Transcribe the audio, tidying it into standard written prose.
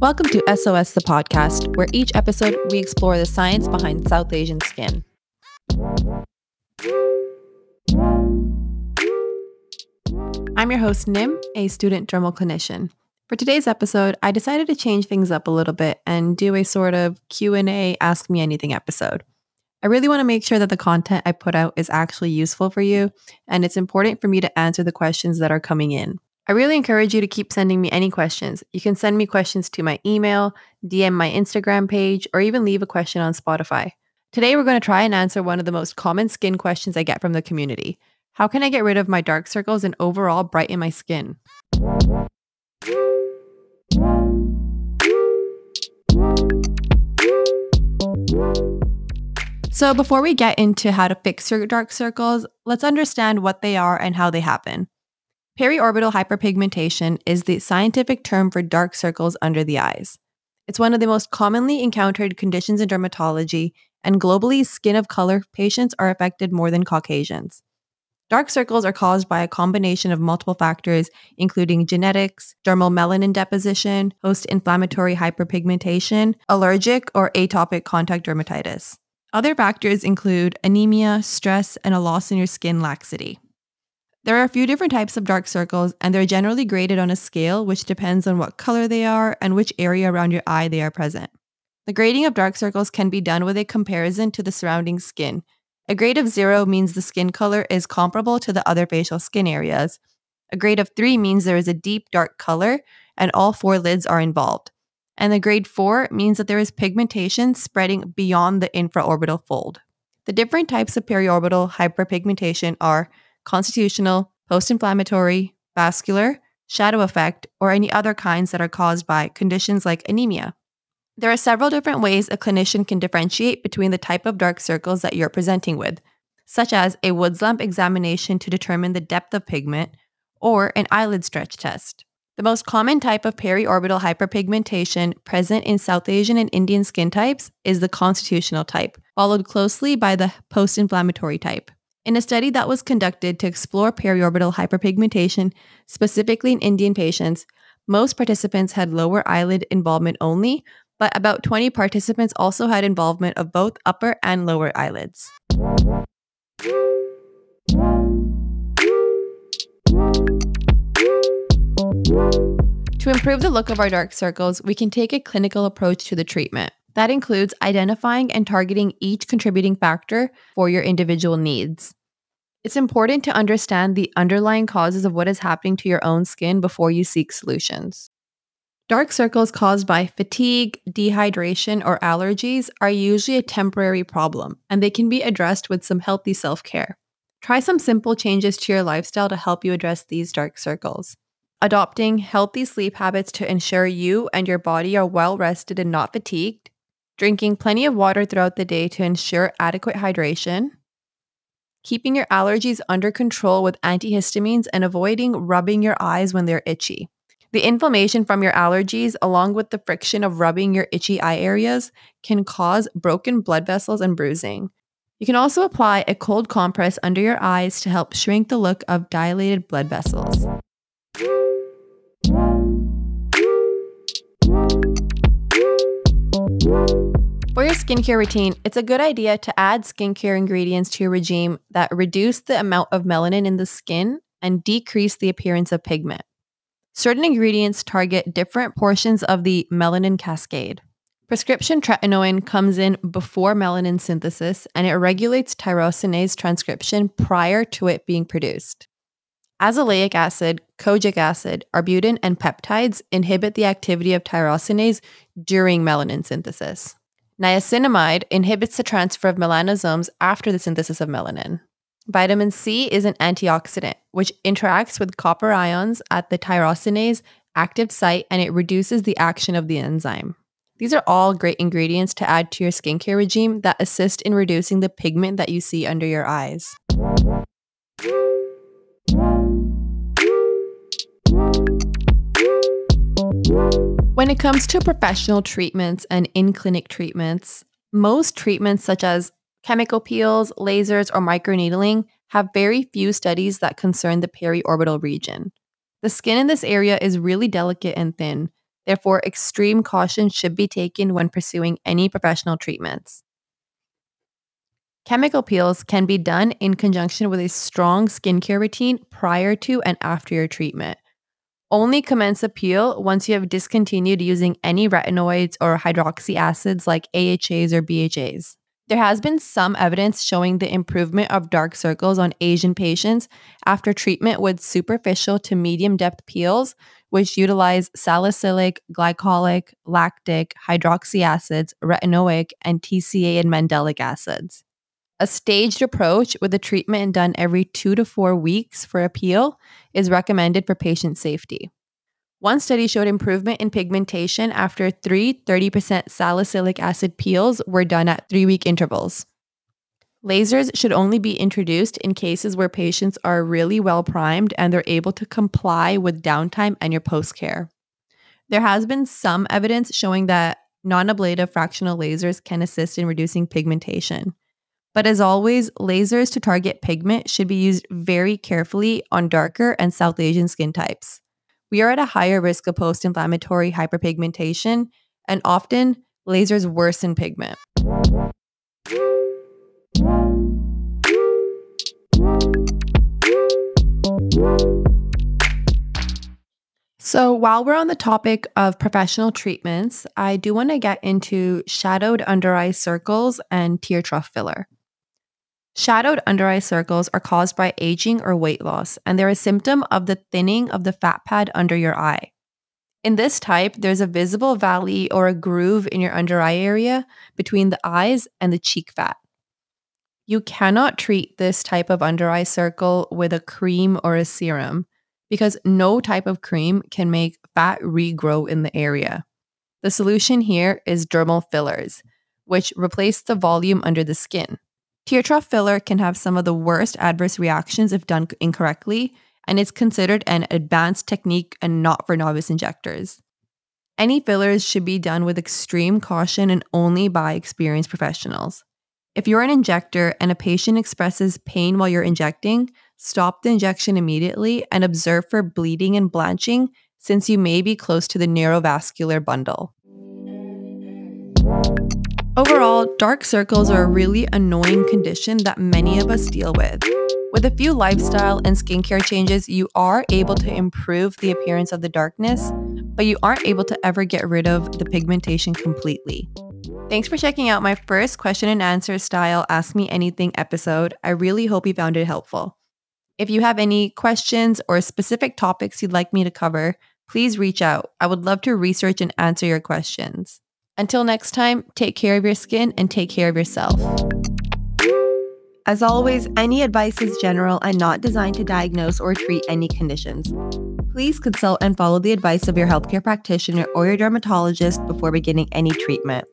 Welcome to SOS, the podcast, where each episode we explore the science behind South Asian skin. I'm your host, Nim, a student dermal clinician. For today's episode, I decided to change things up a little bit and do a sort of Q&A, ask me anything episode. I really want to make sure that the content I put out is actually useful for you, and it's important for me to answer the questions that are coming in. I really encourage you to keep sending me any questions. You can send me questions to my email, DM my Instagram page, or even leave a question on Spotify. Today, we're going to try and answer one of the most common skin questions I get from the community. How can I get rid of my dark circles and overall brighten my skin? So before we get into how to fix your dark circles, let's understand what they are and how they happen. Periorbital hyperpigmentation is the scientific term for dark circles under the eyes. It's one of the most commonly encountered conditions in dermatology, and globally, skin of color patients are affected more than Caucasians. Dark circles are caused by a combination of multiple factors, including genetics, dermal melanin deposition, post-inflammatory hyperpigmentation, allergic or atopic contact dermatitis. Other factors include anemia, stress, and a loss in your skin laxity. There are a few different types of dark circles, and they're generally graded on a scale which depends on what color they are and which area around your eye they are present. The grading of dark circles can be done with a comparison to the surrounding skin. A grade of 0 means the skin color is comparable to the other facial skin areas. A grade of 3 means there is a deep dark color and all 4 lids are involved. And the grade 4 means that there is pigmentation spreading beyond the infraorbital fold. The different types of periorbital hyperpigmentation are constitutional, post-inflammatory, vascular, shadow effect, or any other kinds that are caused by conditions like anemia. There are several different ways a clinician can differentiate between the type of dark circles that you're presenting with, such as a Wood's lamp examination to determine the depth of pigment, or an eyelid stretch test. The most common type of periorbital hyperpigmentation present in South Asian and Indian skin types is the constitutional type, followed closely by the post-inflammatory type. In a study that was conducted to explore periorbital hyperpigmentation, specifically in Indian patients, most participants had lower eyelid involvement only, but about 20 participants also had involvement of both upper and lower eyelids. To improve the look of our dark circles, we can take a clinical approach to the treatment. That includes identifying and targeting each contributing factor for your individual needs. It's important to understand the underlying causes of what is happening to your own skin before you seek solutions. Dark circles caused by fatigue, dehydration, or allergies are usually a temporary problem, and they can be addressed with some healthy self-care. Try some simple changes to your lifestyle to help you address these dark circles. Adopting healthy sleep habits to ensure you and your body are well rested and not fatigued. Drinking plenty of water throughout the day to ensure adequate hydration. Keeping your allergies under control with antihistamines and avoiding rubbing your eyes when they're itchy. The inflammation from your allergies, along with the friction of rubbing your itchy eye areas, can cause broken blood vessels and bruising. You can also apply a cold compress under your eyes to help shrink the look of dilated blood vessels. For your skincare routine, it's a good idea to add skincare ingredients to your regime that reduce the amount of melanin in the skin and decrease the appearance of pigment. Certain ingredients target different portions of the melanin cascade. Prescription tretinoin comes in before melanin synthesis, and it regulates tyrosinase transcription prior to it being produced. Azelaic acid, kojic acid, arbutin, and peptides inhibit the activity of tyrosinase during melanin synthesis. Niacinamide inhibits the transfer of melanosomes after the synthesis of melanin. Vitamin C is an antioxidant, which interacts with copper ions at the tyrosinase active site, and it reduces the action of the enzyme. These are all great ingredients to add to your skincare regime that assist in reducing the pigment that you see under your eyes. When it comes to professional treatments and in-clinic treatments, most treatments such as chemical peels, lasers, or microneedling have very few studies that concern the periorbital region. The skin in this area is really delicate and thin. Therefore, extreme caution should be taken when pursuing any professional treatments. Chemical peels can be done in conjunction with a strong skincare routine prior to and after your treatment. Only commence a peel once you have discontinued using any retinoids or hydroxy acids like AHAs or BHAs. There has been some evidence showing the improvement of dark circles on Asian patients after treatment with superficial to medium depth peels, which utilize salicylic, glycolic, lactic, hydroxy acids, retinoic, and TCA and mandelic acids. A staged approach with the treatment done every 2 to 4 weeks for a peel is recommended for patient safety. One study showed improvement in pigmentation after 3 30% salicylic acid peels were done at 3-week intervals. Lasers should only be introduced in cases where patients are really well primed and they're able to comply with downtime and your post-care. There has been some evidence showing that non-ablative fractional lasers can assist in reducing pigmentation. But as always, lasers to target pigment should be used very carefully on darker and South Asian skin types. We are at a higher risk of post-inflammatory hyperpigmentation, and often lasers worsen pigment. So while we're on the topic of professional treatments, I do want to get into shadowed under-eye circles and tear trough filler. Shadowed under-eye circles are caused by aging or weight loss, and they're a symptom of the thinning of the fat pad under your eye. In this type, there's a visible valley or a groove in your under-eye area between the eyes and the cheek fat. You cannot treat this type of under-eye circle with a cream or a serum because no type of cream can make fat regrow in the area. The solution here is dermal fillers, which replace the volume under the skin. Tear trough filler can have some of the worst adverse reactions if done incorrectly, and it's considered an advanced technique and not for novice injectors. Any fillers should be done with extreme caution and only by experienced professionals. If you're an injector and a patient expresses pain while you're injecting, stop the injection immediately and observe for bleeding and blanching since you may be close to the neurovascular bundle. Overall, dark circles are a really annoying condition that many of us deal with. With a few lifestyle and skincare changes, you are able to improve the appearance of the darkness, but you aren't able to ever get rid of the pigmentation completely. Thanks for checking out my first question and answer style Ask Me Anything episode. I really hope you found it helpful. If you have any questions or specific topics you'd like me to cover, please reach out. I would love to research and answer your questions. Until next time, take care of your skin and take care of yourself. As always, any advice is general and not designed to diagnose or treat any conditions. Please consult and follow the advice of your healthcare practitioner or your dermatologist before beginning any treatment.